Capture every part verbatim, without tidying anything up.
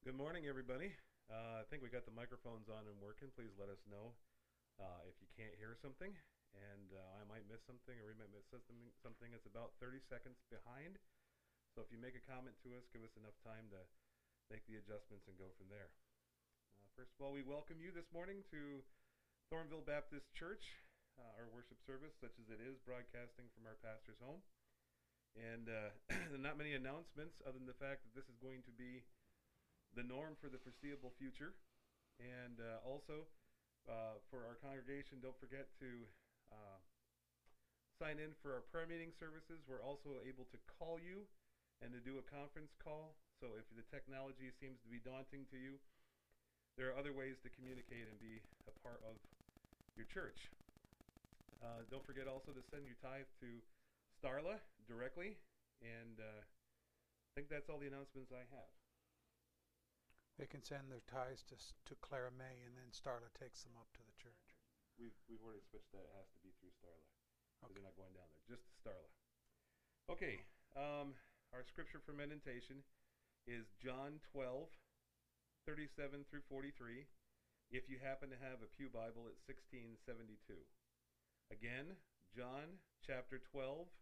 Good morning, everybody. Uh, I think we got the microphones on and working. Please let us know uh, if you can't hear something, and uh, I might miss something, or we might miss something. Something that's about thirty seconds behind. So if you make a comment to us, give us enough time to make the adjustments and go from there. Uh, first of all, we welcome you this morning to Thornville Baptist Church, uh, our worship service, such as it is, broadcasting from our pastor's home. And uh, not many announcements other than the fact that this is going to be the norm for the foreseeable future. And uh, also uh, for our congregation, don't forget to uh, sign in for our prayer meeting services. We're also able to call you and to do a conference call. So if the technology seems to be daunting to you, there are other ways to communicate and be a part of your church. Uh, don't forget also to send your tithe to Starla directly. And uh, I think that's all the announcements I have. They can send their tithes to to Clara May, and then Starla takes them up to the church. We've we've already switched that. It has to be through Starla. Okay. They're not going down there. Just to Starla. Okay. Um, our scripture for meditation is John twelve, thirty-seven through forty-three. If you happen to have a pew Bible, it's sixteen seventy-two. Again, John chapter twelve,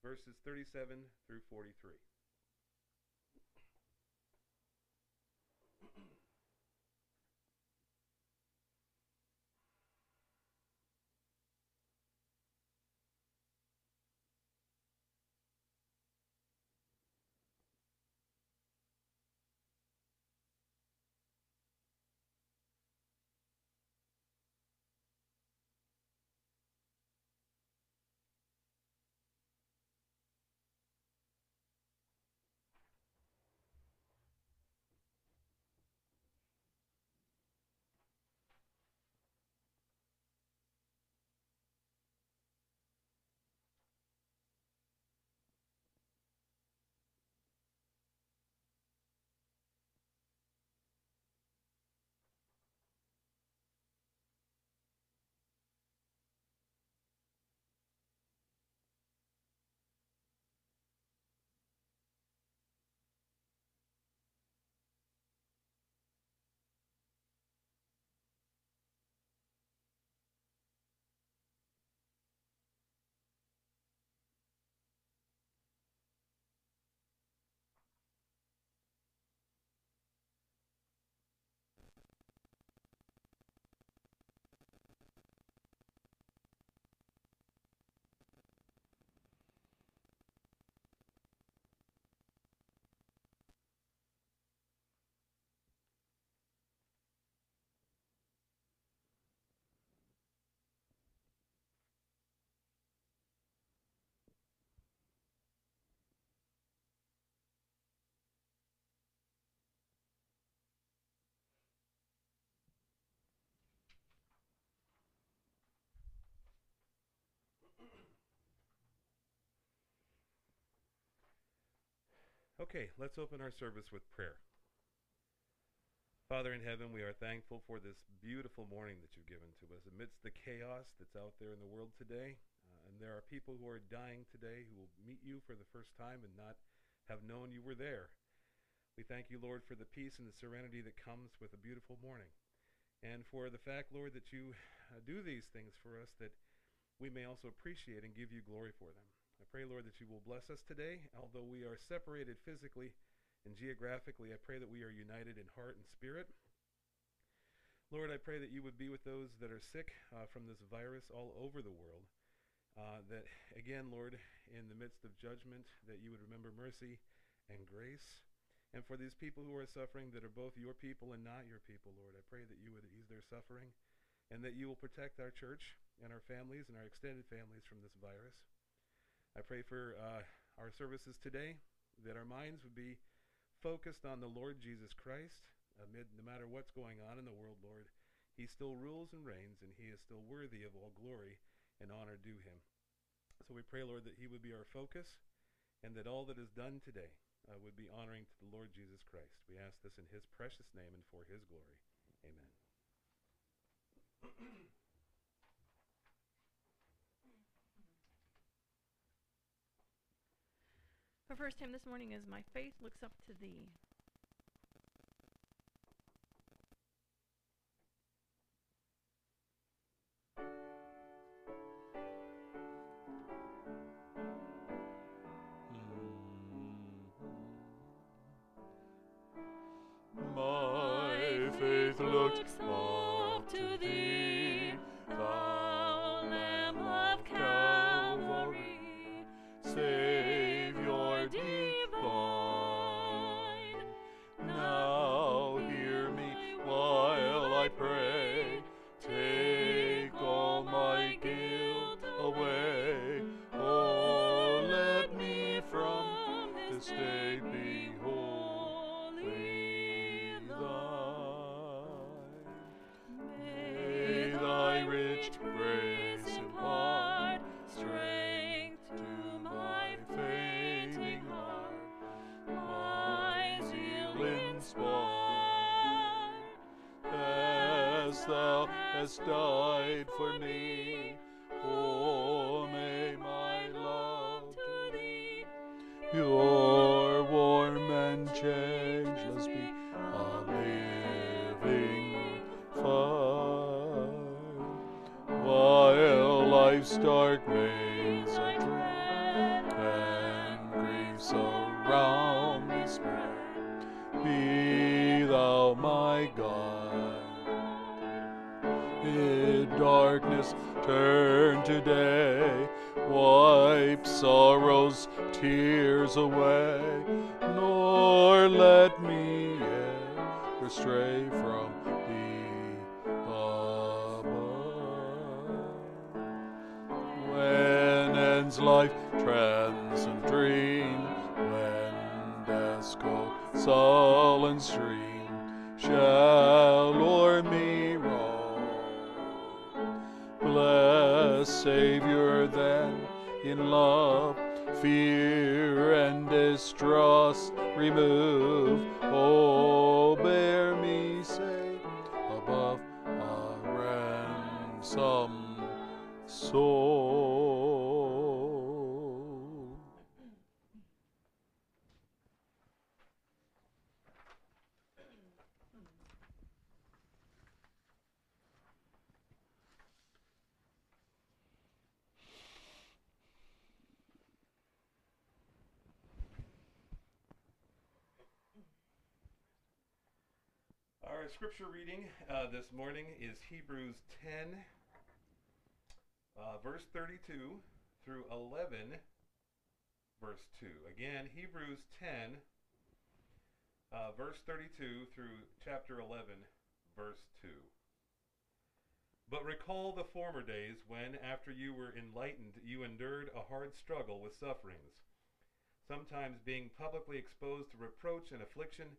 verses thirty-seven through forty-three. Okay, let's open our service with prayer. Father in heaven, we are thankful for this beautiful morning that you've given to us amidst the chaos that's out there in the world today. Uh, and there are people who are dying today who will meet you for the first time and not have known you were there. We thank you, Lord, for the peace and the serenity that comes with a beautiful morning. And for the fact, Lord, that you uh, do these things for us that we may also appreciate and give you glory for them. I pray, Lord, that you will bless us today. Although we are separated physically and geographically, I pray that we are united in heart and spirit. Lord, I pray that you would be with those that are sick uh, from this virus all over the world. Uh, that, again, Lord, in the midst of judgment, that you would remember mercy and grace. And for these people who are suffering that are both your people and not your people, Lord, I pray that you would ease their suffering and that you will protect our church and our families and our extended families from this virus. I pray for uh, our services today, that our minds would be focused on the Lord Jesus Christ. Amid no matter what's going on in the world, Lord, he still rules and reigns, and he is still worthy of all glory and honor due him. So we pray, Lord, that he would be our focus, and that all that is done today uh, would be honoring to the Lord Jesus Christ. We ask this in his precious name and for his glory. Amen. Our first hymn this morning is My Faith Looks Up to Thee. faith looks up to thee, thou Lamb of Calvary, Savior divine. Now hear me while I pray, take all my guilt away. Oh, let me from this day be holy. Rich grace impart strength to my fading heart, my zeal inspire, as thou hast died for me. Oh, may my love to thee, pure, warm, and changeless be, a living fire. While life's dark maze I tread, and griefs around me spread, be thou my God. In darkness turn to day, wipe sorrow's tears away, nor let me ever stray from thee above. When ends life transient dream, when death's cold sullen stream shall o'er me roll, blessed Savior, then in love fear and distrust remove. Oh, bear me safe above a ransom soul. Our scripture reading uh, this morning is Hebrews ten. Uh, verse thirty-two through eleven, verse two. Again, Hebrews ten, uh, verse thirty-two through chapter eleven, verse two. But recall the former days when, after you were enlightened, you endured a hard struggle with sufferings, sometimes being publicly exposed to reproach and affliction,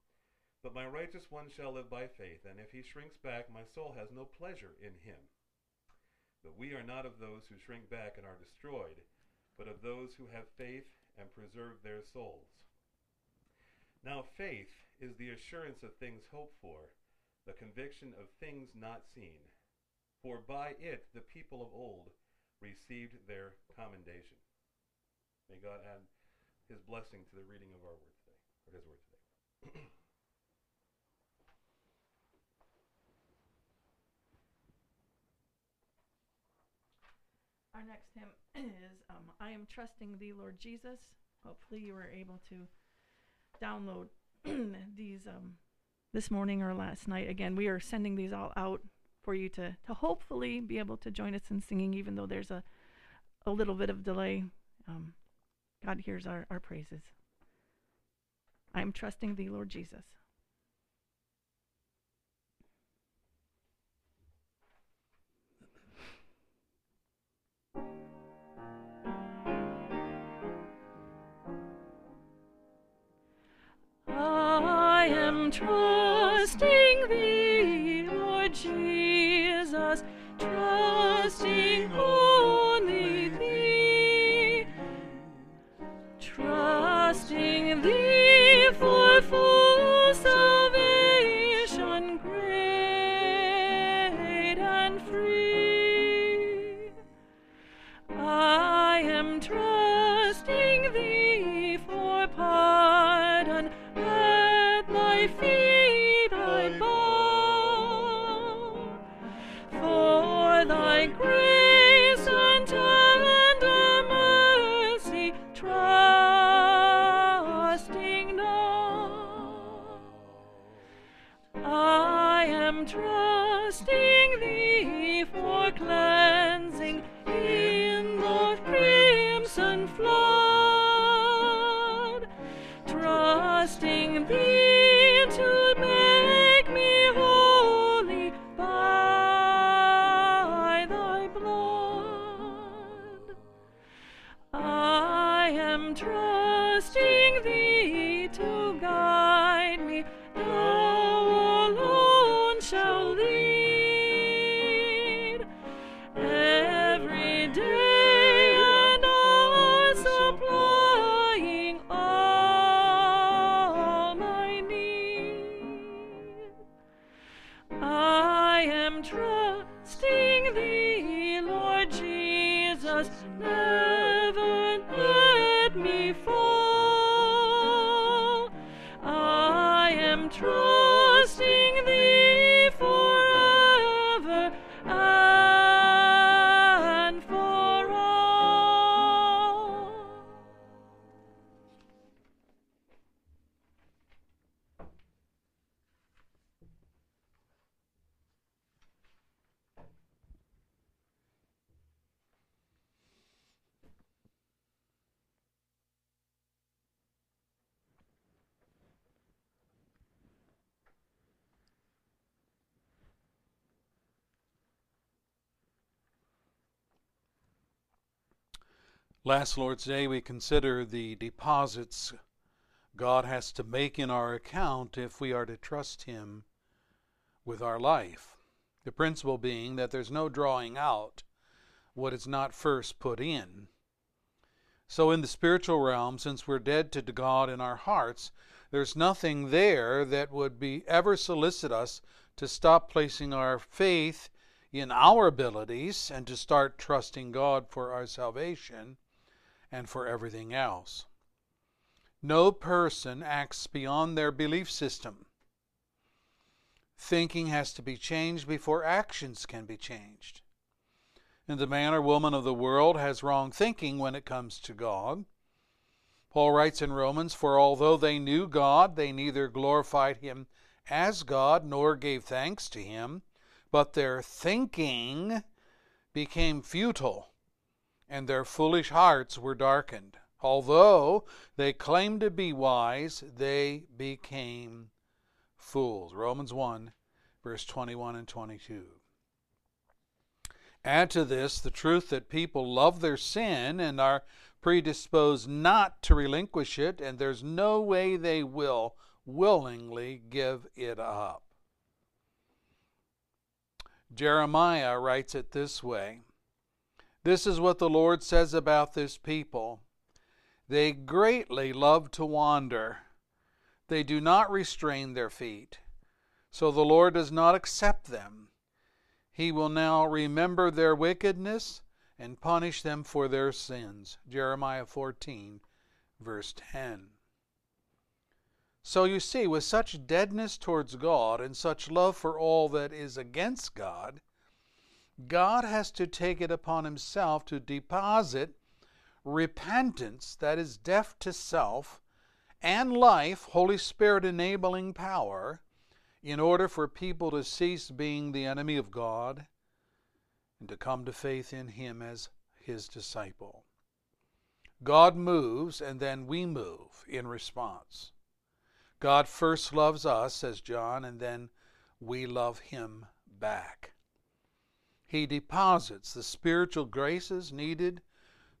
But my righteous one shall live by faith, and if he shrinks back, my soul has no pleasure in him. But we are not of those who shrink back and are destroyed, but of those who have faith and preserve their souls. Now faith is the assurance of things hoped for, the conviction of things not seen. For by it the people of old received their commendation. May God add his blessing to the reading of our word today, or his word today. Our next hymn is um, I Am Trusting Thee, Lord Jesus. Hopefully you were able to download these um, this morning or last night. Again, we are sending these all out for you to, to hopefully be able to join us in singing, even though there's a, a little bit of delay. Um, God hears our, our praises. I am trusting Thee, Lord Jesus. I am trusting Thee, Lord Jesus, trusting only Thee, trusting Thee for full salvation grace. for thy grace and tender mercy, trusting now. I am trusting thee for cleansing in the crimson flood, trusting thee to make me holy by thy blood. I am trusting thee to guide me, thou alone shall lead every day. Trusting thee, Lord Jesus, never let me fall. I am trusting thee forever and for all. Last Lord's Day, we consider the deposits God has to make in our account if we are to trust Him with our life. The principle being that there's no drawing out what is not first put in. So in the spiritual realm, since we're dead to God in our hearts, there's nothing there that would be ever solicit us to stop placing our faith in our abilities and to start trusting God for our salvation and for everything else. No person acts beyond their belief system. Thinking has to be changed before actions can be changed. And the man or woman of the world has wrong thinking when it comes to God. Paul writes in Romans, "For although they knew God, they neither glorified Him as God nor gave thanks to Him, but their thinking became futile, and their foolish hearts were darkened. Although they claimed to be wise, they became fools." Romans one, verse twenty-one and twenty-two. Add to this the truth that people love their sin and are predisposed not to relinquish it, and there's no way they will willingly give it up. Jeremiah writes it this way, "This is what the Lord says about this people. They greatly love to wander. They do not restrain their feet. So the Lord does not accept them. He will now remember their wickedness and punish them for their sins." Jeremiah fourteen, verse ten. So you see, with such deadness towards God and such love for all that is against God, God has to take it upon Himself to deposit repentance that is death to self and life, Holy Spirit enabling power, in order for people to cease being the enemy of God and to come to faith in Him as His disciple. God moves and then we move in response. God first loves us, says John, and then we love Him back. He deposits the spiritual graces needed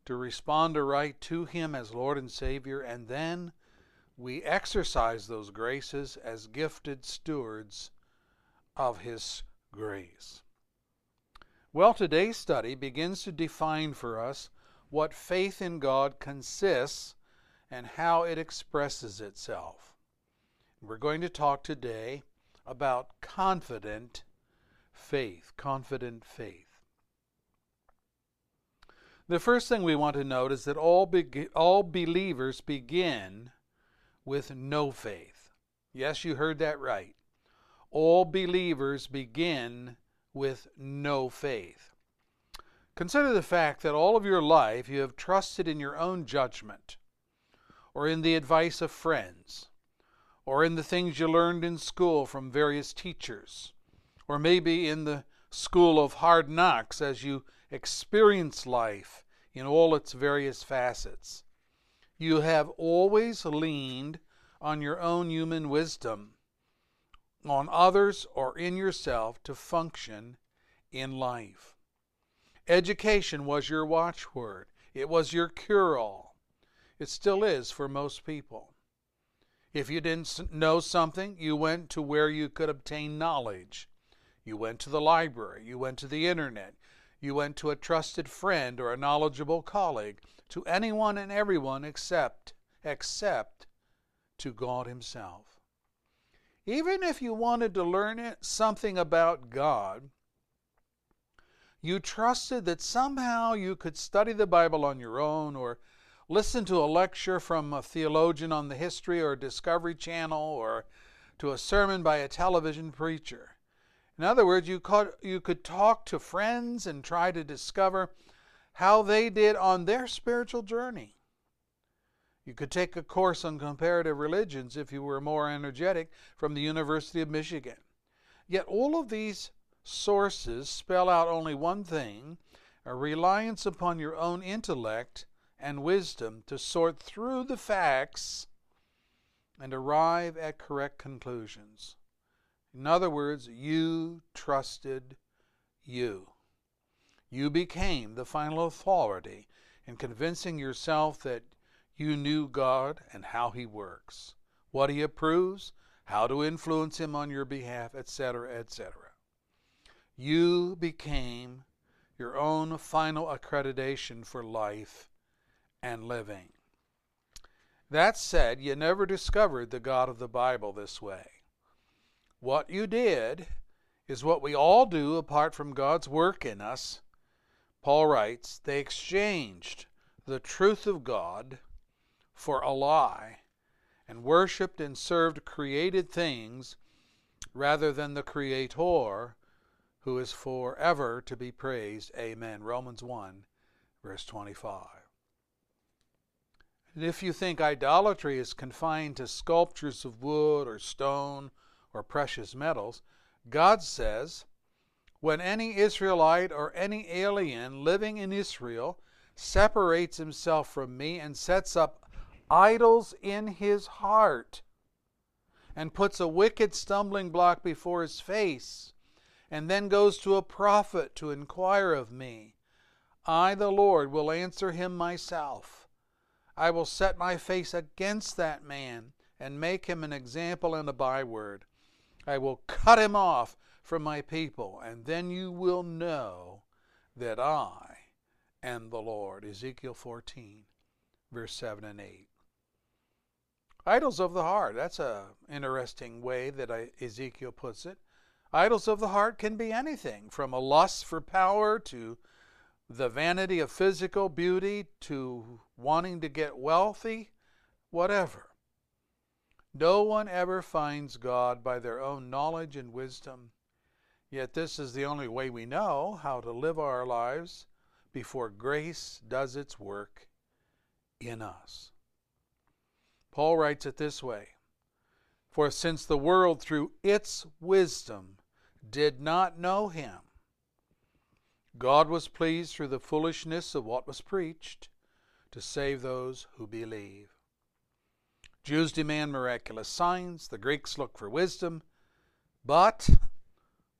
to respond aright to Him as Lord and Savior, and then we exercise those graces as gifted stewards of His grace. Well, today's study begins to define for us what faith in God consists and how it expresses itself. We're going to talk today about confident faith. Faith, confident faith. The first thing we want to note is that all be all believers begin with no faith. Yes, you heard that right. All believers begin with no faith. Consider the fact that all of your life you have trusted in your own judgment, or in the advice of friends, or in the things you learned in school from various teachers, or maybe in the school of hard knocks as you experience life in all its various facets. You have always leaned on your own human wisdom, on others or in yourself to function in life. Education was your watchword. It was your cure-all. It still is for most people. If you didn't know something, you went to where you could obtain knowledge. You went to the library. You went to the internet. You went to a trusted friend or a knowledgeable colleague, to anyone and everyone except, except to God Himself. Even if you wanted to learn something about God, you trusted that somehow you could study the Bible on your own, or listen to a lecture from a theologian on the History or Discovery Channel, or to a sermon by a television preacher. In other words, you could, you could talk to friends and try to discover how they did on their spiritual journey. You could take a course on comparative religions, if you were more energetic, from the University of Michigan. Yet all of these sources spell out only one thing: a reliance upon your own intellect and wisdom to sort through the facts and arrive at correct conclusions. In other words, you trusted you. You became the final authority in convincing yourself that you knew God and how He works, what He approves, how to influence Him on your behalf, et cetera, et cetera. You became your own final accreditation for life and living. That said, you never discovered the God of the Bible this way. What you did is what we all do apart from God's work in us. Paul writes, they exchanged the truth of God for a lie and worshipped and served created things rather than the Creator, who is forever to be praised. Amen. Romans one, verse twenty-five. And if you think idolatry is confined to sculptures of wood or stone or precious metals, God says, when any Israelite or any alien living in Israel separates himself from me and sets up idols in his heart and puts a wicked stumbling block before his face, and then goes to a prophet to inquire of me, I, the Lord, will answer him myself. I will set my face against that man and make him an example and a byword. I will cut him off from my people, and then you will know that I am the Lord. Ezekiel fourteen, verse seven and eight. Idols of the heart. That's an interesting way that Ezekiel puts it. Idols of the heart can be anything, from a lust for power to the vanity of physical beauty to wanting to get wealthy, whatever. No one ever finds God by their own knowledge and wisdom, yet this is the only way we know how to live our lives before grace does its work in us. Paul writes it this way, for since the world through its wisdom did not know Him, God was pleased through the foolishness of what was preached to save those who believe. Jews demand miraculous signs, the Greeks look for wisdom, but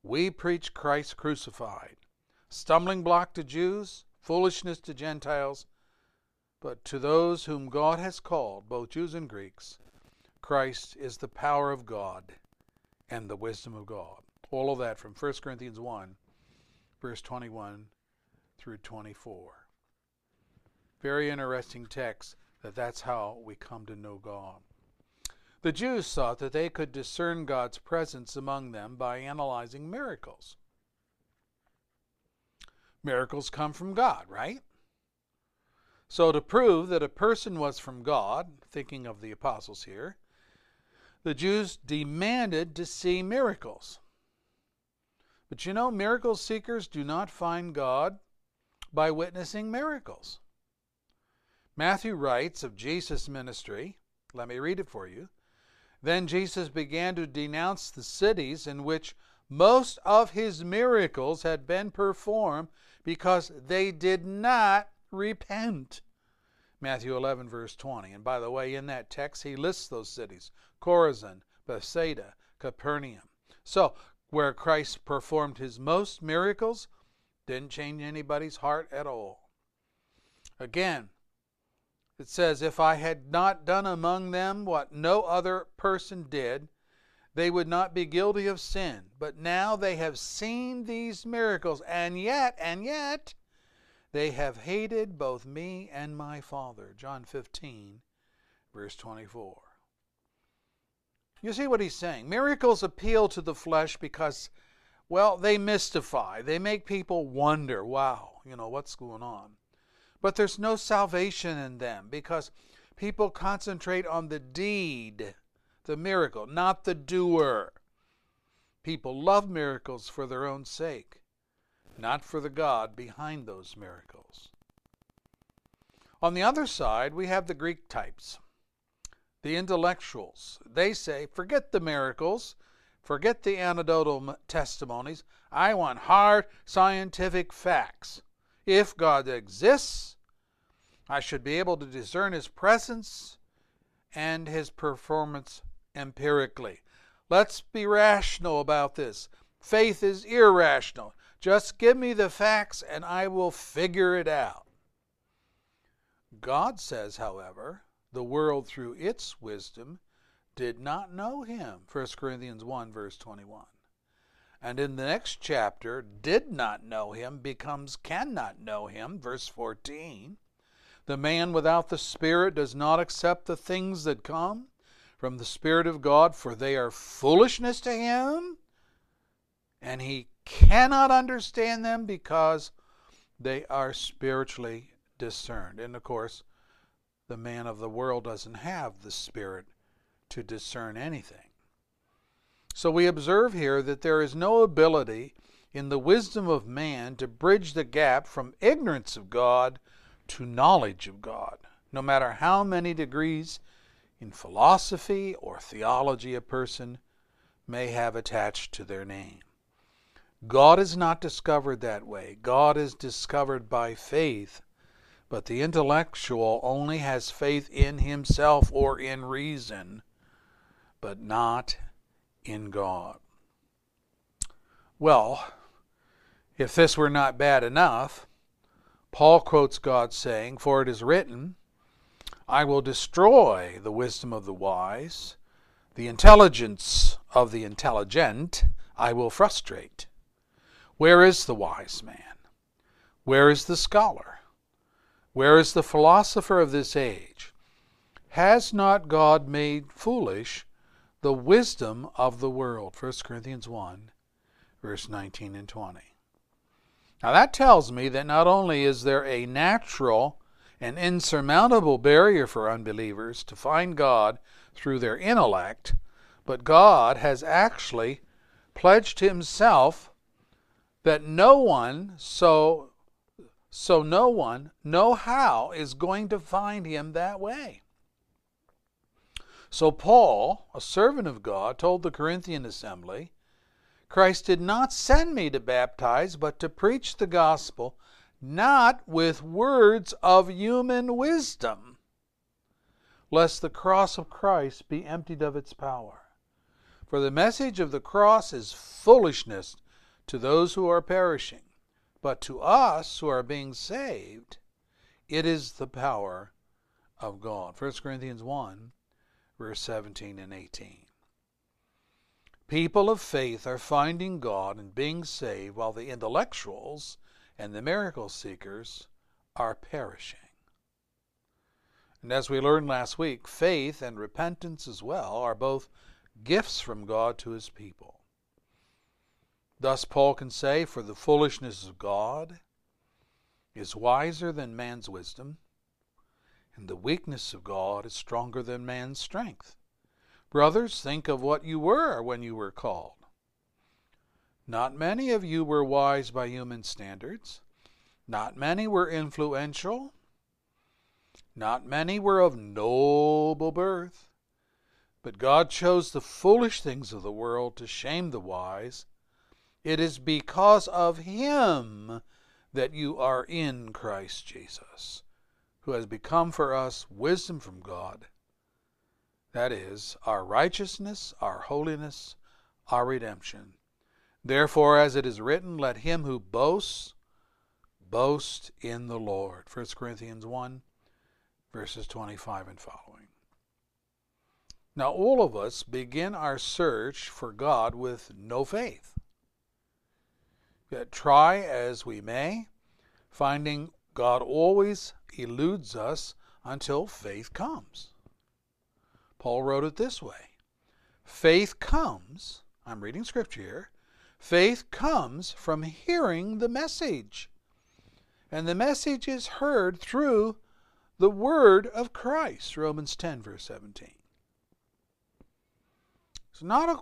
we preach Christ crucified. Stumbling block to Jews, foolishness to Gentiles, but to those whom God has called, both Jews and Greeks, Christ is the power of God and the wisdom of God. All of that from First Corinthians one, verse twenty-one through twenty-four. Very interesting text. That that's how we come to know God. The Jews thought that they could discern God's presence among them by analyzing miracles. Miracles come from God, right? So to prove that a person was from God, thinking of the apostles here, the Jews demanded to see miracles. But you know, miracle seekers do not find God by witnessing miracles. Matthew writes of Jesus' ministry. Let me read it for you. Then Jesus began to denounce the cities in which most of his miracles had been performed because they did not repent. Matthew eleven, verse twenty. And by the way, in that text, he lists those cities: Chorazin, Bethsaida, Capernaum. So, where Christ performed his most miracles, didn't change anybody's heart at all. Again, it says, if I had not done among them what no other person did, they would not be guilty of sin. But now they have seen these miracles, and yet, and yet, they have hated both me and my Father. John fifteen, verse twenty-four. You see what he's saying. Miracles appeal to the flesh because, well, they mystify. They make people wonder, wow, you know, what's going on? But there's no salvation in them because people concentrate on the deed, the miracle, not the doer. People love miracles for their own sake, not for the God behind those miracles. On the other side, we have the Greek types, the intellectuals. They say, forget the miracles, forget the anecdotal testimonies. I want hard scientific facts. If God exists, I should be able to discern his presence and his performance empirically. Let's be rational about this. Faith is irrational. Just give me the facts and I will figure it out. God says, however, the world through its wisdom did not know him. First Corinthians one, verse twenty-one. And in the next chapter, did not know him becomes cannot know him. Verse fourteen. The man without the Spirit does not accept the things that come from the Spirit of God, for they are foolishness to him, and he cannot understand them because they are spiritually discerned. And of course, the man of the world doesn't have the Spirit to discern anything. So we observe here that there is no ability in the wisdom of man to bridge the gap from ignorance of God to knowledge of God, no matter how many degrees in philosophy or theology a person may have attached to their name. God is not discovered that way. God is discovered by faith, but the intellectual only has faith in himself or in reason, but not in God. Well, if this were not bad enough, Paul quotes God saying, "For it is written, I will destroy the wisdom of the wise, the intelligence of the intelligent I will frustrate." Where is the wise man? Where is the scholar? Where is the philosopher of this age? Has not God made foolish the wisdom of the world? First Corinthians one, verse nineteen and twenty. Now that tells me that not only is there a natural and insurmountable barrier for unbelievers to find God through their intellect, but God has actually pledged himself that no one, so, so no one, no how is going to find him that way. So Paul, a servant of God, told the Corinthian assembly, Christ did not send me to baptize, but to preach the gospel, not with words of human wisdom, lest the cross of Christ be emptied of its power. For the message of the cross is foolishness to those who are perishing, but to us who are being saved, it is the power of God. First Corinthians one, verse seventeen and eighteen. People of faith are finding God and being saved, while the intellectuals and the miracle seekers are perishing. And as we learned last week, faith and repentance as well are both gifts from God to his people. Thus Paul can say, for the foolishness of God is wiser than man's wisdom, and the weakness of God is stronger than man's strength. Brothers, think of what you were when you were called. Not many of you were wise by human standards. Not many were influential. Not many were of noble birth. But God chose the foolish things of the world to shame the wise. It is because of Him that you are in Christ Jesus, who has become for us wisdom from God. That is, our righteousness, our holiness, our redemption. Therefore, as it is written, let him who boasts, boast in the Lord. First Corinthians one, verses twenty-five and following. Now, all of us begin our search for God with no faith. Yet try as we may, finding God always eludes us until faith comes. Paul wrote it this way. Faith comes, I'm reading scripture here, faith comes from hearing the message. And the message is heard through the word of Christ, Romans ten, verse seventeen. It's not a,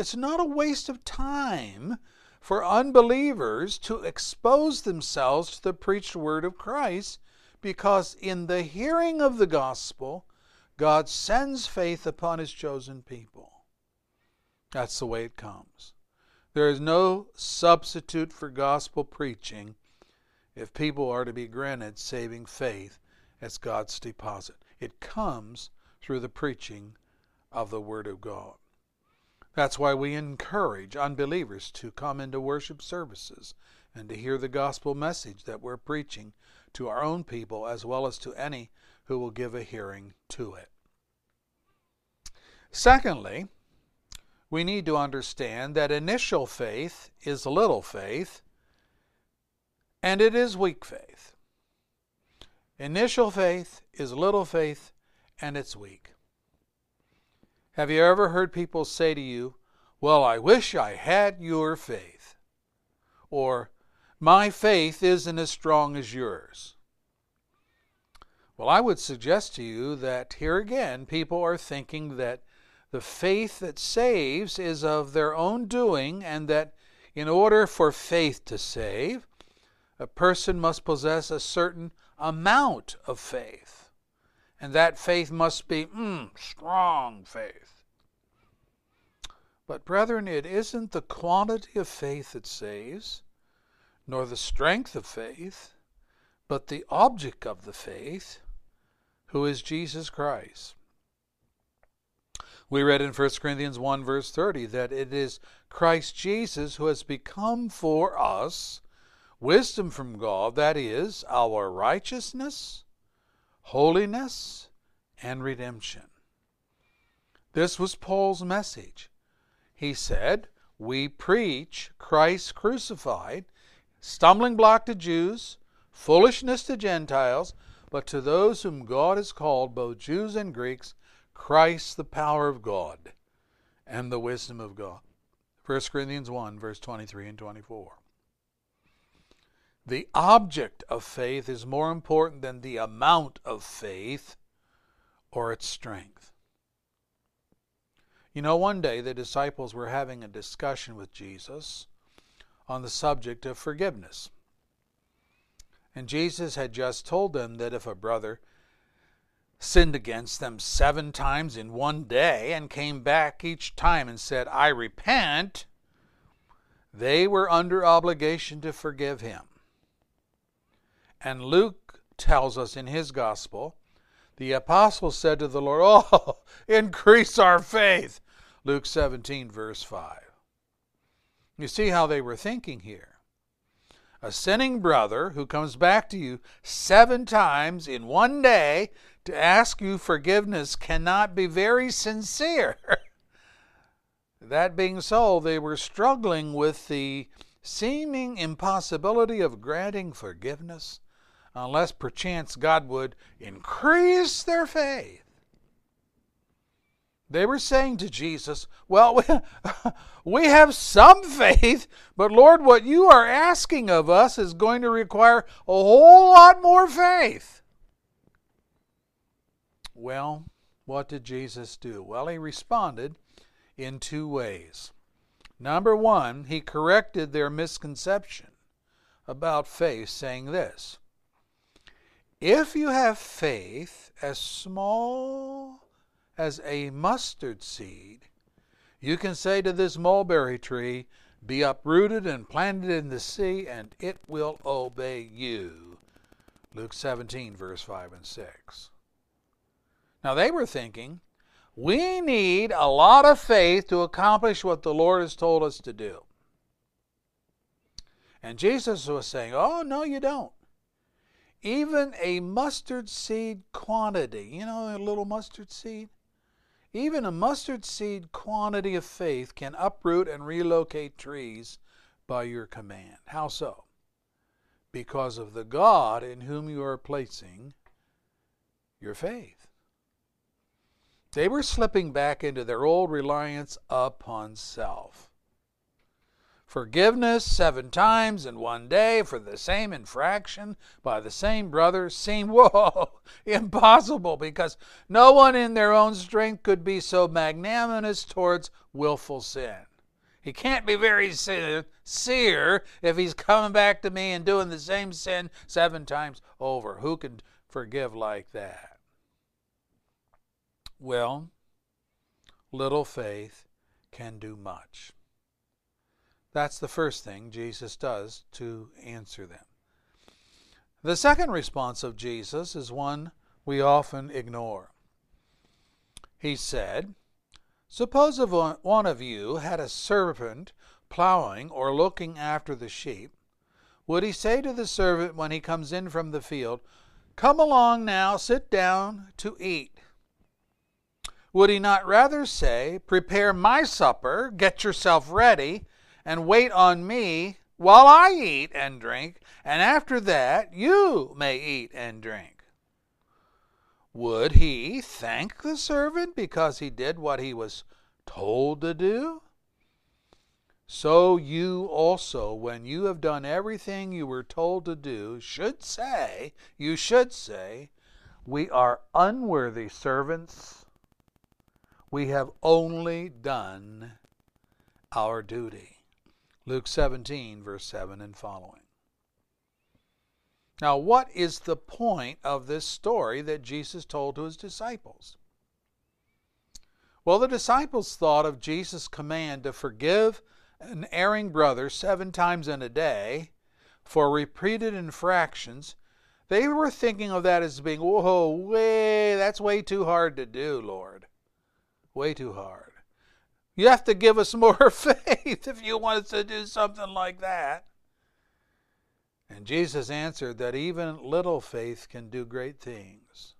it's not a waste of time for unbelievers to expose themselves to the preached word of Christ, because in the hearing of the gospel, God sends faith upon His chosen people. That's the way it comes. There is no substitute for gospel preaching if people are to be granted saving faith as God's deposit. It comes through the preaching of the Word of God. That's why we encourage unbelievers to come into worship services and to hear the gospel message that we're preaching to our own people, as well as to any who will give a hearing to it. Secondly, we need to understand that initial faith is little faith, and it is weak faith. Initial faith is little faith, and it's weak. Have you ever heard people say to you, well, I wish I had your faith, or my faith isn't as strong as yours? Well, I would suggest to you that here again, people are thinking that the faith that saves is of their own doing, and that in order for faith to save, a person must possess a certain amount of faith. And that faith must be mm, strong faith. But brethren, it isn't the quantity of faith that saves, nor the strength of faith, but the object of the faith, who is Jesus Christ. We read in First Corinthians one, verse thirty, that it is Christ Jesus who has become for us wisdom from God, that is, our righteousness, holiness, and redemption. This was Paul's message. He said, we preach Christ crucified, stumbling block to Jews, foolishness to Gentiles, but to those whom God has called, both Jews and Greeks, Christ the power of God and the wisdom of God. First Corinthians one, verse twenty-three and twenty-four. The object of faith is more important than the amount of faith or its strength. You know, one day the disciples were having a discussion with Jesus on the subject of forgiveness. And Jesus had just told them that if a brother sinned against them seven times in one day and came back each time and said, I repent, they were under obligation to forgive him. And Luke tells us in his gospel, the apostles said to the Lord, oh, increase our faith. Luke seventeen, verse five. You see how they were thinking here. A sinning brother who comes back to you seven times in one day to ask you forgiveness cannot be very sincere. That being so, they were struggling with the seeming impossibility of granting forgiveness, unless perchance God would increase their faith. They were saying to Jesus, well, we have some faith, but Lord, what you are asking of us is going to require a whole lot more faith. Well, what did Jesus do? Well, he responded in two ways. Number one, he corrected their misconception about faith, saying this: if you have faith as small as a mustard seed, you can say to this mulberry tree, be uprooted and planted in the sea, and it will obey you. Luke seventeen, verse five and six. Now they were thinking, we need a lot of faith to accomplish what the Lord has told us to do. And Jesus was saying, oh, no, you don't. Even a mustard seed quantity, you know, a little mustard seed? Even a mustard seed quantity of faith can uproot and relocate trees by your command. How so? Because of the God in whom you are placing your faith. They were slipping back into their old reliance upon self. Forgiveness seven times in one day for the same infraction by the same brother seemed, whoa, impossible, because no one in their own strength could be so magnanimous towards willful sin. He can't be very sincere if he's coming back to me and doing the same sin seven times over. Who can forgive like that? Well, little faith can do much. That's the first thing Jesus does to answer them. The second response of Jesus is one we often ignore. He said, suppose if one of you had a servant plowing or looking after the sheep, would he say to the servant when he comes in from the field, come along now, sit down to eat? Would he not rather say, prepare my supper, get yourself ready, and wait on me while I eat and drink, and after that you may eat and drink? Would he thank the servant because he did what he was told to do? So you also, when you have done everything you were told to do, should say, you should say, we are unworthy servants. We have only done our duty. Luke seventeen, verse seven and following. Now, what is the point of this story that Jesus told to his disciples? Well, the disciples thought of Jesus' command to forgive an erring brother seven times in a day for repeated infractions. They were thinking of that as being, whoa, way, that's way too hard to do, Lord. Way too hard. You have to give us more faith if you want us to do something like that. And Jesus answered that even little faith can do great things.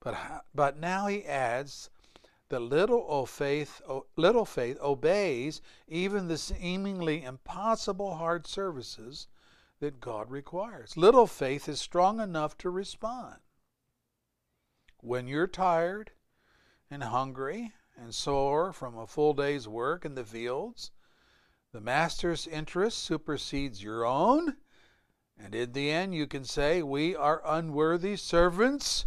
But, but now he adds that little faith, little faith obeys even the seemingly impossible hard services that God requires. Little faith is strong enough to respond. When you're tired and hungry, and sore from a full day's work in the fields, the master's interest supersedes your own, and in the end you can say, we are unworthy servants,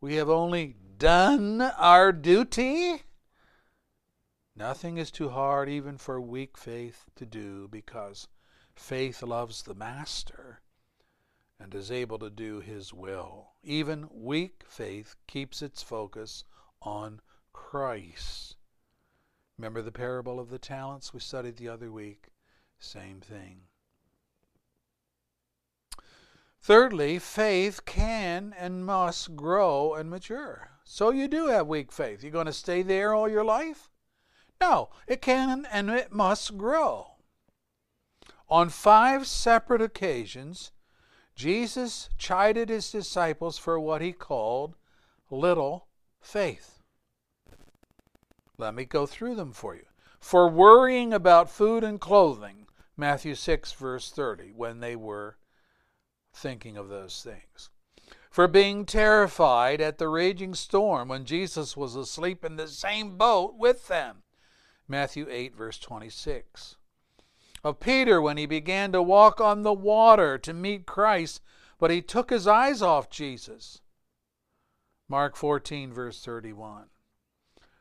we have only done our duty. Nothing is too hard even for weak faith to do, because faith loves the master and is able to do his will. Even weak faith keeps its focus on Christ. Remember the parable of the talents we studied the other week? Same thing. Thirdly, faith can and must grow and mature. So you do have weak faith. You're going to stay there all your life? No, it can and it must grow. On five separate occasions, Jesus chided his disciples for what he called little faith. Let me go through them for you. For worrying about food and clothing, Matthew six, verse thirty, when they were thinking of those things. For being terrified at the raging storm when Jesus was asleep in the same boat with them, Matthew eight, verse twenty-six. Of Peter when he began to walk on the water to meet Christ, but he took his eyes off Jesus, Mark fourteen, verse thirty-one.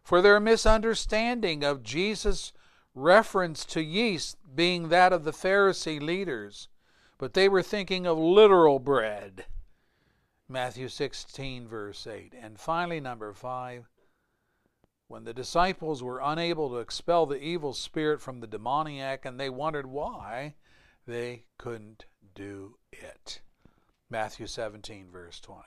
For their misunderstanding of Jesus' reference to yeast being that of the Pharisee leaders, but they were thinking of literal bread. Matthew sixteen, verse eight. And finally, number five, when the disciples were unable to expel the evil spirit from the demoniac and they wondered why, they couldn't do it. Matthew seventeen, verse twenty.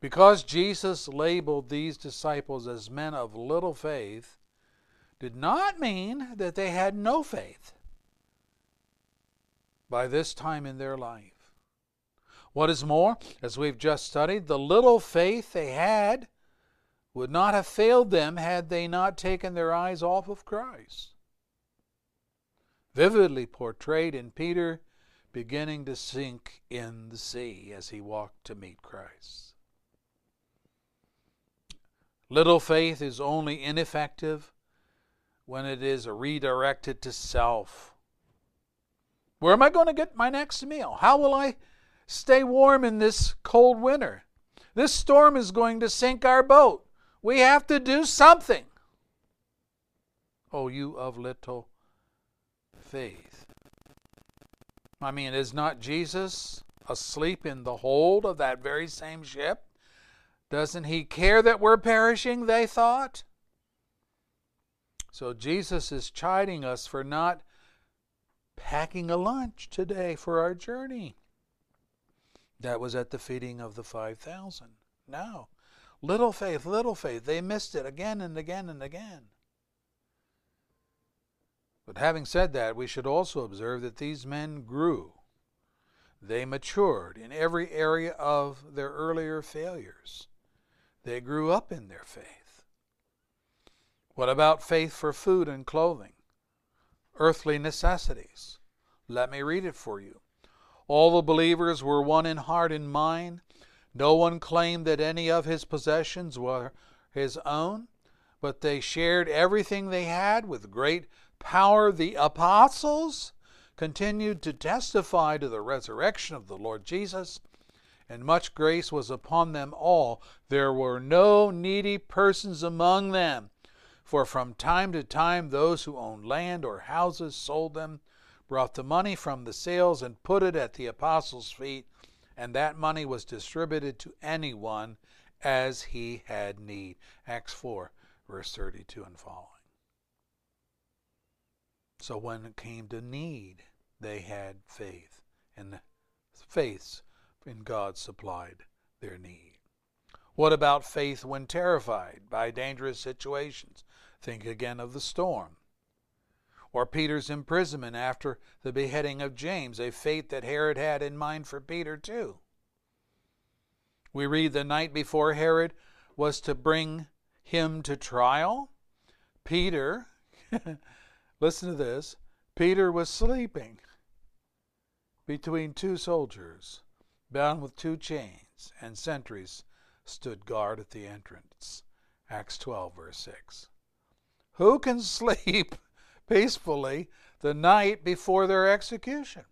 Because Jesus labeled these disciples as men of little faith did not mean that they had no faith by this time in their life. What is more, as we've just studied, the little faith they had would not have failed them had they not taken their eyes off of Christ, vividly portrayed in Peter beginning to sink in the sea as he walked to meet Christ. Little faith is only ineffective when it is redirected to self. Where am I going to get my next meal? How will I stay warm in this cold winter? This storm is going to sink our boat. We have to do something. Oh, you of little faith. I mean, is not Jesus asleep in the hold of that very same ship? Doesn't he care that we're perishing, they thought? So Jesus is chiding us for not packing a lunch today for our journey. That was at the feeding of the five thousand. No. Little faith, little faith. They missed it again and again and again. But having said that, we should also observe that these men grew. They matured in every area of their earlier failures. They grew up in their faith. What about faith for food and clothing? Earthly necessities. Let me read it for you. All the believers were one in heart and mind. No one claimed that any of his possessions were his own, but they shared everything they had with great power. The apostles continued to testify to the resurrection of the Lord Jesus, and much grace was upon them all. There were no needy persons among them, for from time to time those who owned land or houses sold them, brought the money from the sales, and put it at the apostles' feet, and that money was distributed to anyone as he had need. Acts four, verse thirty-two and following. So when it came to need, they had faith, and faith in God supplied their need. What about faith when terrified by dangerous situations? Think again of the storm. Or Peter's imprisonment after the beheading of James, a fate that Herod had in mind for Peter too. We read the night before Herod was to bring him to trial, Peter, listen to this, Peter was sleeping between two soldiers, bound with two chains, and sentries stood guard at the entrance. Acts twelve, verse six. Who can sleep peacefully the night before their execution?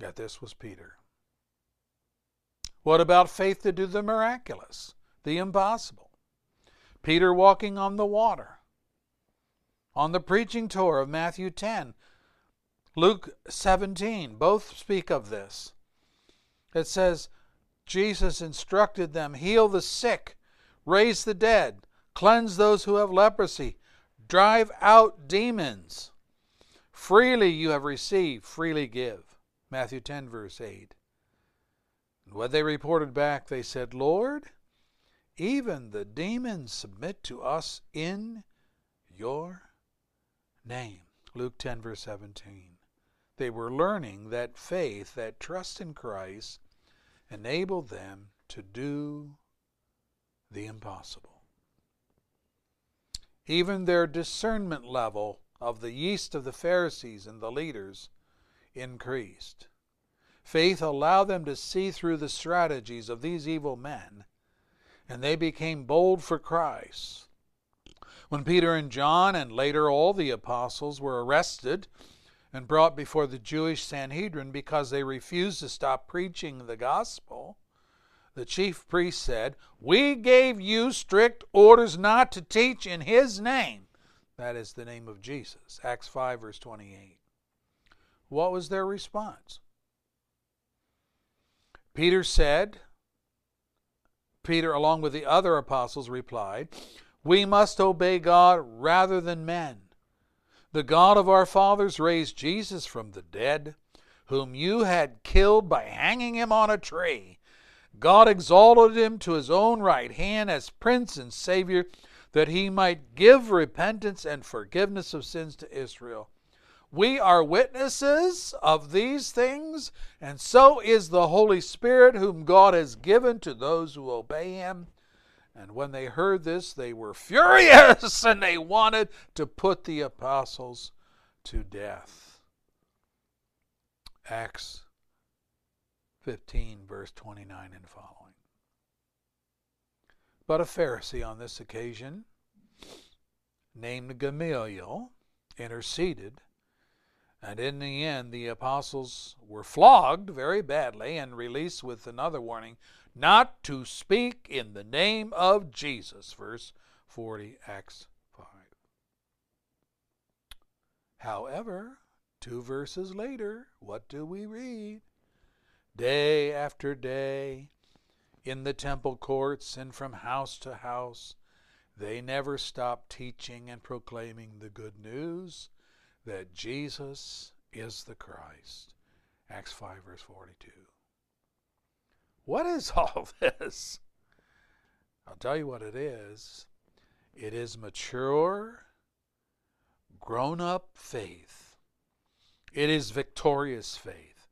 Yet this was Peter. What about faith to do the miraculous, the impossible? Peter walking on the water. On the preaching tour of Matthew ten, Luke seventeen, both speak of this. It says, Jesus instructed them, heal the sick, raise the dead, cleanse those who have leprosy, drive out demons. Freely you have received, freely give. Matthew ten, verse eight. And when they reported back, they said, Lord, even the demons submit to us in your name. Luke ten, verse seventeen. They were learning that faith, that trust in Christ, enabled them to do the impossible. Even their discernment level of the yeast of the Pharisees and the leaders increased. Faith allowed them to see through the strategies of these evil men, and they became bold for Christ. When Peter and John and later all the apostles were arrested and brought before the Jewish Sanhedrin because they refused to stop preaching the gospel, The chief priest said, "We gave you strict orders not to teach in his name." That is the name of Jesus. Acts five verse twenty-eight. What was their response? Peter said, Peter along with the other apostles replied, "We must obey God rather than men. The God of our fathers raised Jesus from the dead, whom you had killed by hanging him on a tree. God exalted him to his own right hand as Prince and Savior, that he might give repentance and forgiveness of sins to Israel. We are witnesses of these things, and so is the Holy Spirit, whom God has given to those who obey him." And when they heard this, they were furious, and they wanted to put the apostles to death. Acts fifteen, verse twenty-nine and following. But a Pharisee on this occasion, named Gamaliel, interceded, and in the end the apostles were flogged very badly and released with another warning, not to speak in the name of Jesus. Verse forty, Acts five. However, two verses later, what do we read? Day after day, in the temple courts and from house to house, they never stopped teaching and proclaiming the good news that Jesus is the Christ. Acts five, verse forty-two. What is all this? I'll tell you what it is. It is mature, grown-up faith. It is victorious faith.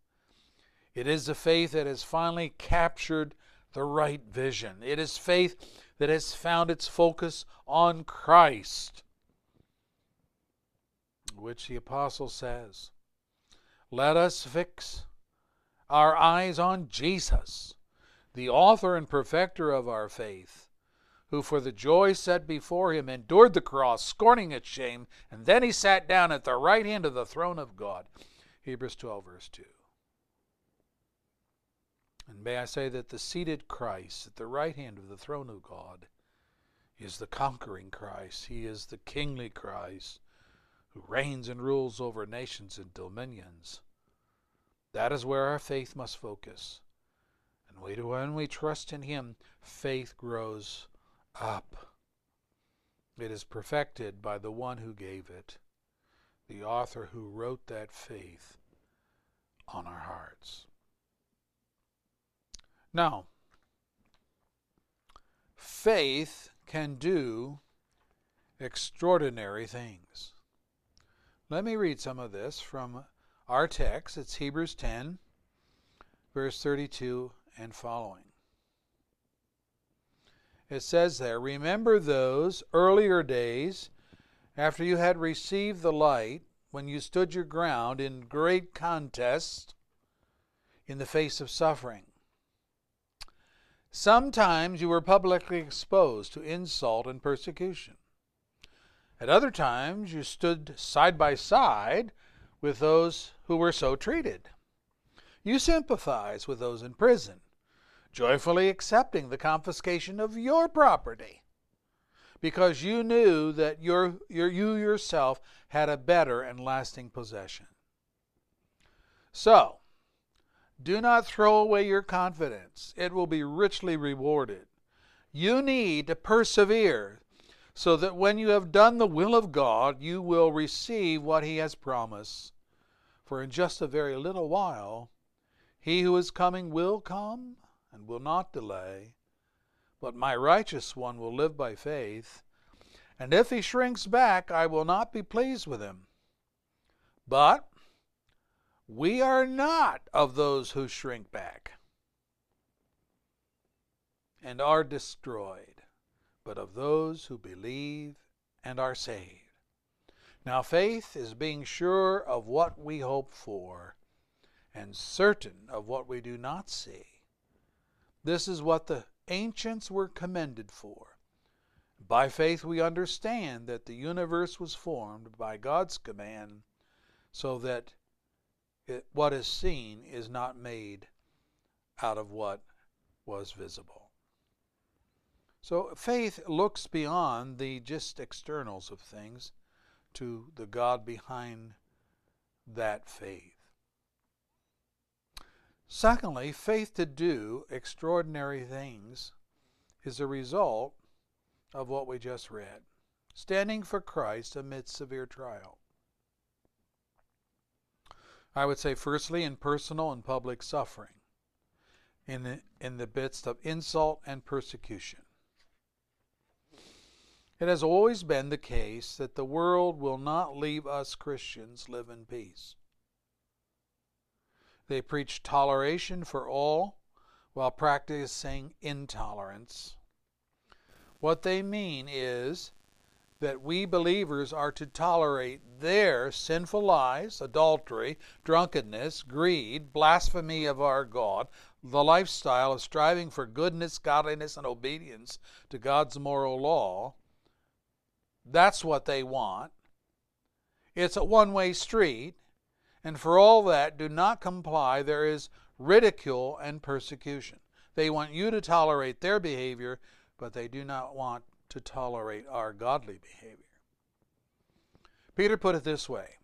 It is a faith that has finally captured the right vision. It is faith that has found its focus on Christ, which the apostle says, "Let us fix our eyes on Jesus, the author and perfecter of our faith, who for the joy set before him endured the cross, scorning its shame, and then he sat down at the right hand of the throne of God." Hebrews twelve, verse two. And may I say that the seated Christ at the right hand of the throne of God is the conquering Christ. He is the kingly Christ who reigns and rules over nations and dominions. That is where our faith must focus. And when we trust in him, faith grows up. It is perfected by the one who gave it, the author who wrote that faith on our hearts. Now, faith can do extraordinary things. Let me read some of this from our text. It's Hebrews ten, verse thirty-two and following. It says there, "Remember those earlier days after you had received the light, when you stood your ground in great contest in the face of suffering. Sometimes you were publicly exposed to insult and persecution. At other times you stood side by side with those who were so treated. You sympathized with those in prison, joyfully accepting the confiscation of your property, because you knew that your, your, you yourself had a better and lasting possession. So, do not throw away your confidence. It will be richly rewarded. You need to persevere so that when you have done the will of God, you will receive what he has promised. For in just a very little while, he who is coming will come and will not delay. But my righteous one will live by faith. And if he shrinks back, I will not be pleased with him. But we are not of those who shrink back and are destroyed, but of those who believe and are saved. Now faith is being sure of what we hope for and certain of what we do not see. This is what the ancients were commended for. By faith we understand that the universe was formed by God's command, so that It, what is seen is not made out of what was visible. So faith looks beyond the just externals of things to the God behind that faith. Secondly, faith to do extraordinary things is a result of what we just read. Standing for Christ amidst severe trial. I would say firstly in personal and public suffering. In the, in the midst of insult and persecution. It has always been the case that the world will not leave us Christians live in peace. They preach toleration for all while practicing intolerance. What they mean is that we believers are to tolerate their sinful lies, adultery, drunkenness, greed, blasphemy of our God, the lifestyle of striving for goodness, godliness, and obedience to God's moral law. That's what they want. It's a one-way street, and for all that do not comply, there is ridicule and persecution. They want you to tolerate their behavior, but they do not want to tolerate our godly behavior. Peter put it this way,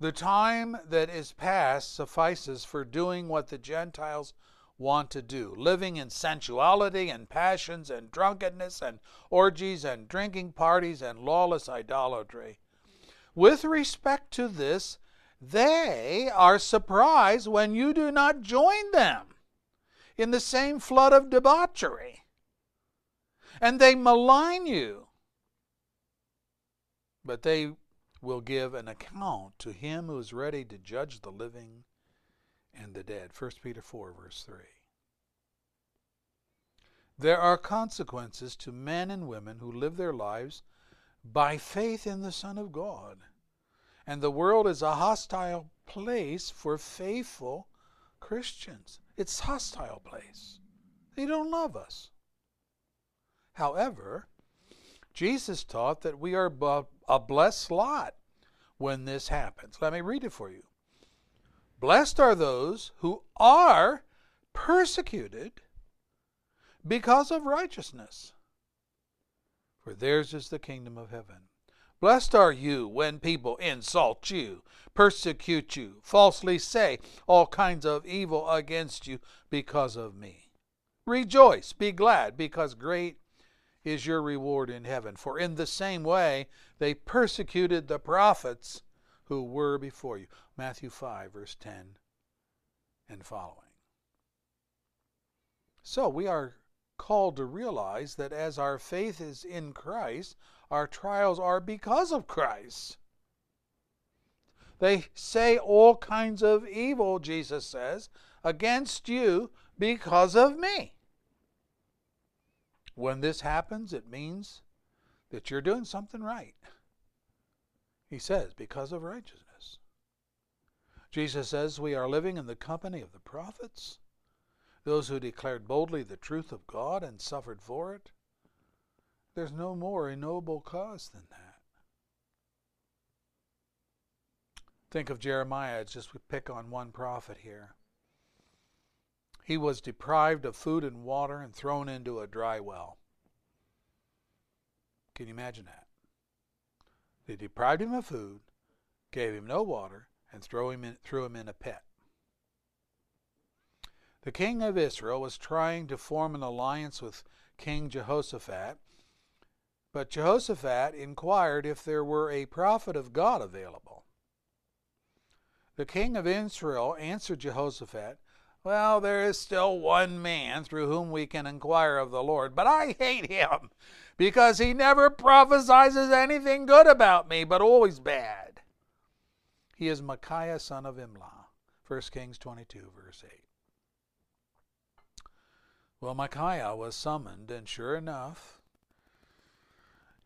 "The time that is past suffices for doing what the Gentiles want to do, living in sensuality and passions and drunkenness and orgies and drinking parties and lawless idolatry. With respect to this, they are surprised when you do not join them in the same flood of debauchery. And they malign you. But they will give an account to him who is ready to judge the living and the dead." First Peter four, verse three. There are consequences to men and women who live their lives by faith in the Son of God. And the world is a hostile place for faithful Christians. It's a hostile place. They don't love us. However, Jesus taught that we are a blessed lot when this happens. Let me read it for you. "Blessed are those who are persecuted because of righteousness, for theirs is the kingdom of heaven. Blessed are you when people insult you, persecute you, falsely say all kinds of evil against you because of me. Rejoice, be glad, because great is your reward in heaven. For in the same way they persecuted the prophets who were before you." Matthew five, verse ten and following. So we are called to realize that as our faith is in Christ, our trials are because of Christ. "They say all kinds of evil," Jesus says, "against you because of me." When this happens, it means that you're doing something right. He says, because of righteousness. Jesus says we are living in the company of the prophets, those who declared boldly the truth of God and suffered for it. There's no more a noble cause than that. Think of Jeremiah, just we pick on one prophet here. He was deprived of food and water and thrown into a dry well. Can you imagine that? They deprived him of food, gave him no water, and threw him in, threw him in a pit. The king of Israel was trying to form an alliance with King Jehoshaphat, but Jehoshaphat inquired if there were a prophet of God available. The king of Israel answered Jehoshaphat, "Well, there is still one man through whom we can inquire of the Lord, but I hate him because he never prophesies anything good about me, but always bad. He is Micaiah, son of Imlah." First Kings twenty-two, verse eight. Well, Micaiah was summoned, and sure enough,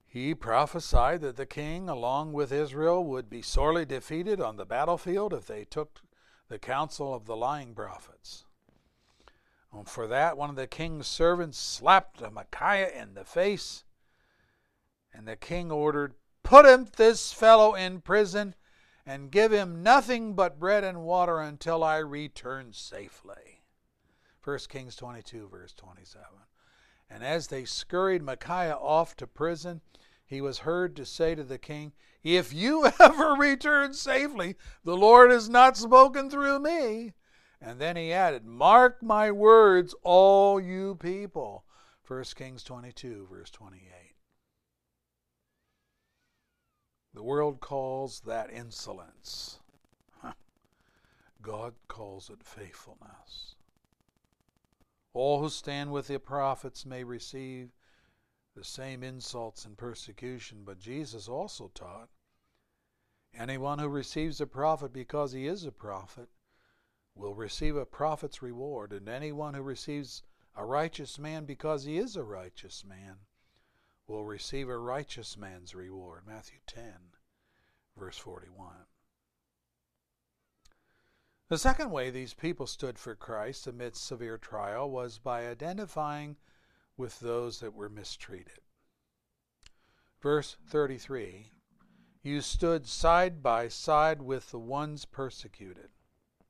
he prophesied that the king, along with Israel, would be sorely defeated on the battlefield if they took the counsel of the lying prophets. And for that, one of the king's servants slapped Micaiah in the face, and the king ordered, "Put him, this fellow, in prison, and give him nothing but bread and water until I return safely." First Kings twenty-two, verse twenty-seven. And as they scurried Micaiah off to prison, he was heard to say to the king, "If you ever return safely, the Lord has not spoken through me." And then he added, "Mark my words, all you people." First Kings twenty-two, verse twenty-eight. The world calls that insolence. God calls it faithfulness. All who stand with the prophets may receive the same insults and persecution, but Jesus also taught, anyone who receives a prophet because he is a prophet will receive a prophet's reward, and anyone who receives a righteous man because he is a righteous man will receive a righteous man's reward. Matthew ten, verse forty-one. The second way these people stood for Christ amidst severe trial was by identifying with those that were mistreated. Verse thirty-three, you stood side by side with the ones persecuted.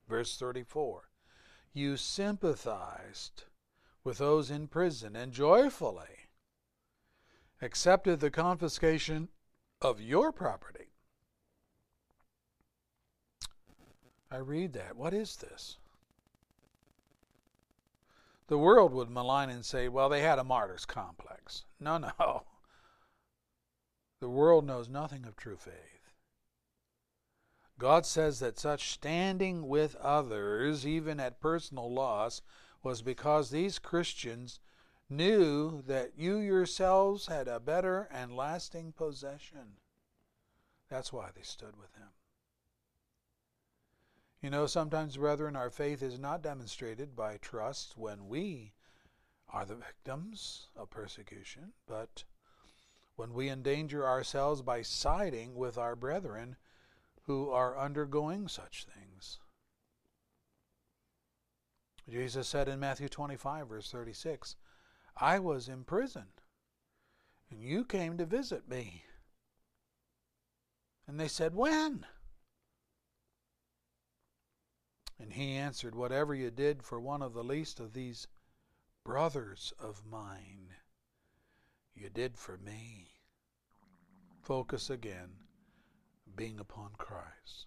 Verse thirty-four, you sympathized with those in prison and joyfully accepted the confiscation of your property. I read that. What is this? The world would malign and say, well, they had a martyr's complex. No, no. The world knows nothing of true faith. God says that such standing with others, even at personal loss, was because these Christians knew that you yourselves had a better and lasting possession. That's why they stood with him. You know, sometimes, brethren, our faith is not demonstrated by trust when we are the victims of persecution, but when we endanger ourselves by siding with our brethren who are undergoing such things. Jesus said in Matthew twenty-five, verse thirty-six, I was in prison, and you came to visit me. And they said, when? And he answered, whatever you did for one of the least of these brothers of mine, you did for me. Focus again, being upon Christ.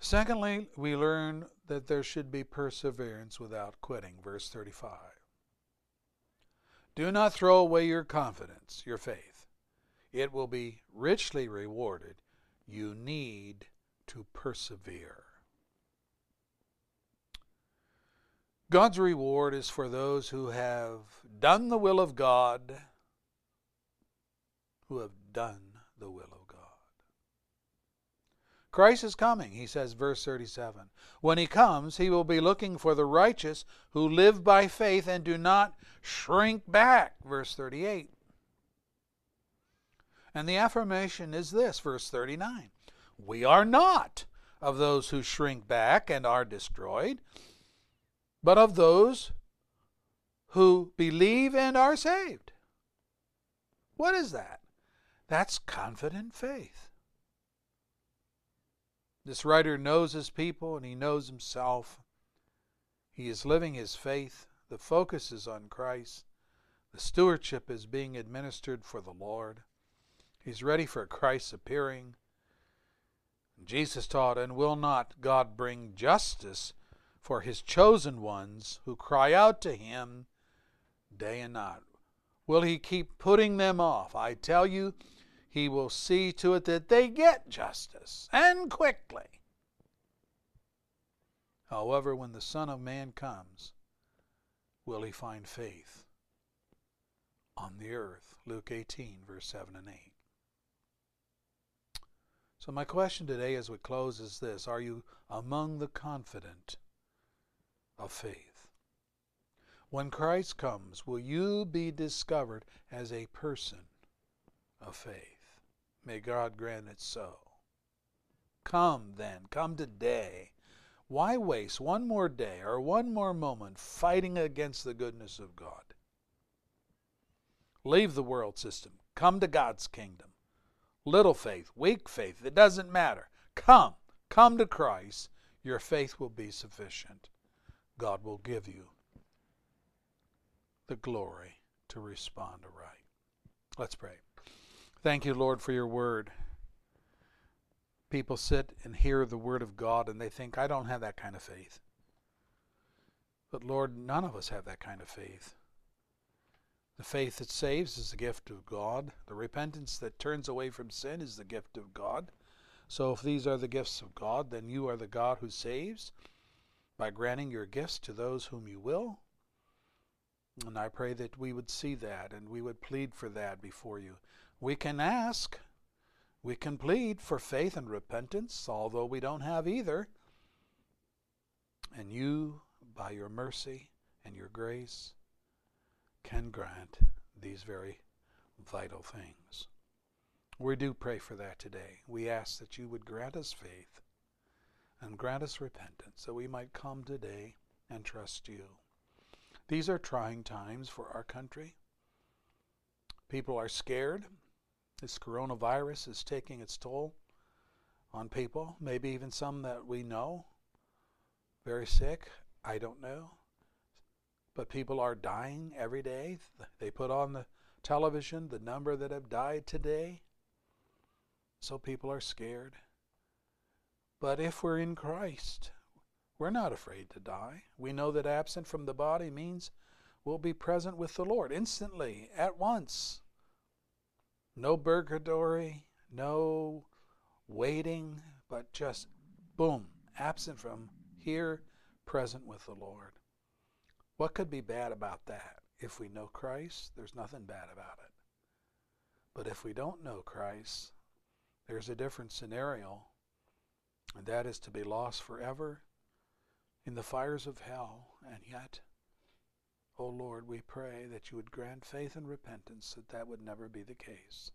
Secondly, we learn that there should be perseverance without quitting. Verse thirty-five. Do not throw away your confidence, your faith. It will be richly rewarded. You need to persevere. God's reward is for those who have done the will of God, who have done the will of God. Christ is coming, he says, verse thirty-seven. When he comes, he will be looking for the righteous who live by faith and do not shrink back, verse thirty-eight. And the affirmation is this, verse thirty-nine. We are not of those who shrink back and are destroyed, but of those who believe and are saved. What is that? That's confident faith. This writer knows his people and he knows himself. He is living his faith. The focus is on Christ. The stewardship is being administered for the Lord. He's ready for Christ's appearing. Jesus taught, and will not God bring justice for his chosen ones who cry out to him day and night? Will he keep putting them off? I tell you, he will see to it that they get justice, and quickly. However, when the Son of Man comes, will he find faith on the earth? Luke eighteen, verse seven and eight. So my question today as we close is this. Are you among the confident of faith? When Christ comes, will you be discovered as a person of faith? May God grant it so. Come then. Come today. Why waste one more day or one more moment fighting against the goodness of God? Leave the world system. Come to God's kingdom. Little faith, weak faith, it doesn't matter. Come, come to Christ. Your faith will be sufficient. God will give you the glory to respond aright. Let's pray. Thank you, Lord, for your word. People sit and hear the word of God and they think, I don't have that kind of faith. But Lord, none of us have that kind of faith. The faith that saves is the gift of God. The repentance that turns away from sin is the gift of God. So if these are the gifts of God, then you are the God who saves by granting your gifts to those whom you will. And I pray that we would see that and we would plead for that before you. We can ask, we can plead for faith and repentance, although we don't have either. And you, by your mercy and your grace, can grant these very vital things. We do pray for that today. We ask that you would grant us faith and grant us repentance, that we might come today and trust you. These are trying times for our country. People are scared. This coronavirus is taking its toll on people, maybe even some that we know, very sick, I don't know. But people are dying every day. They put on the television the number that have died today. So people are scared. But if we're in Christ, we're not afraid to die. We know that absent from the body means we'll be present with the Lord instantly, at once. No purgatory, no waiting, but just boom, absent from here, present with the Lord. What could be bad about that? If we know Christ, there's nothing bad about it. But if we don't know Christ, there's a different scenario, and that is to be lost forever in the fires of hell. And yet, O Lord, we pray that you would grant faith and repentance, that that would never be the case.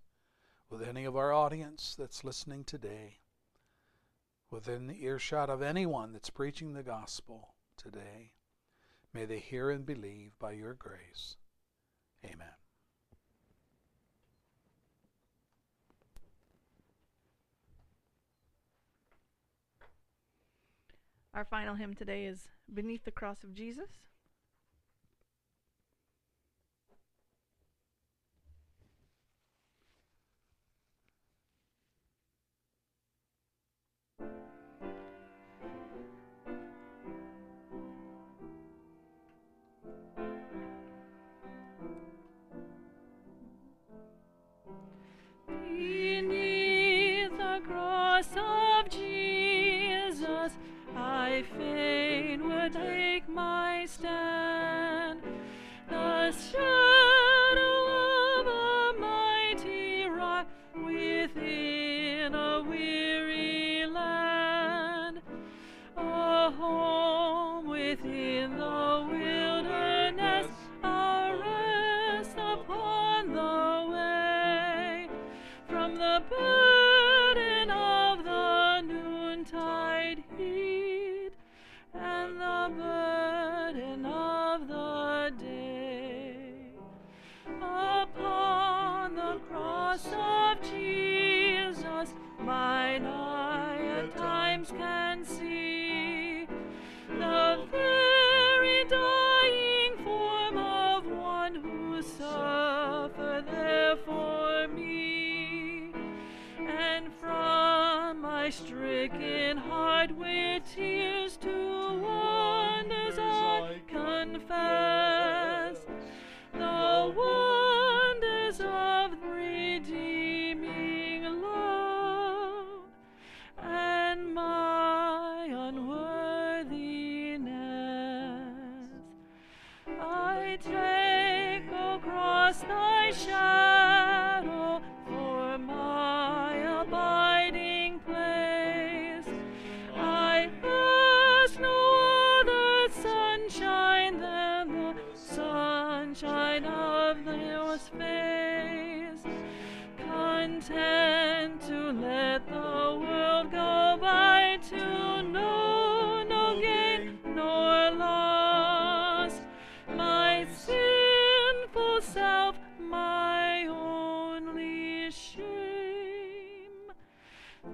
With any of our audience that's listening today, within the earshot of anyone that's preaching the gospel today, may they hear and believe by your grace. Amen. Our final hymn today is Beneath the Cross of Jesus.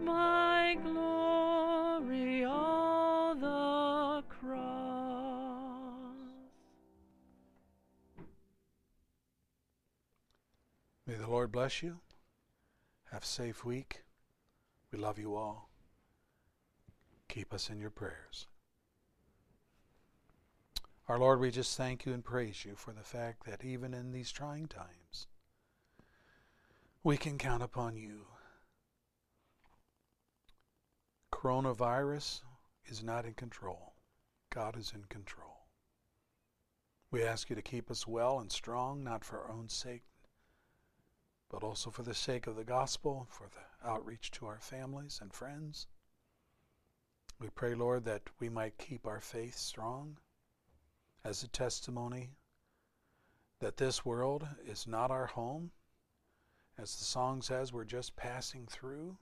My glory, all the Lord bless you. Have a safe week. We love you all. Keep us in your prayers. Our Lord, we just thank you and praise you for the fact that even in these trying times, we can count upon you. Coronavirus is not in control. God is in control. We ask you to keep us well and strong, not for our own sake, but also for the sake of the gospel, for the outreach to our families and friends. We pray, Lord, that we might keep our faith strong as a testimony that this world is not our home. As the song says, we're just passing through.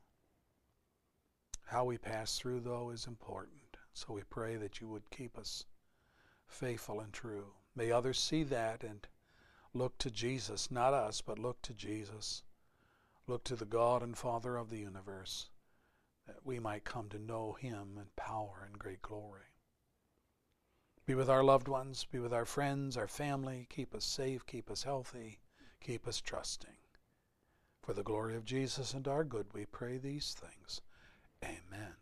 How we pass through, though, is important. So we pray that you would keep us faithful and true. May others see that and look to Jesus, not us, but look to Jesus. Look to the God and Father of the universe, that we might come to know him in power and great glory. Be with our loved ones, be with our friends, our family. Keep us safe, keep us healthy, keep us trusting. For the glory of Jesus and our good, we pray these things. Amen.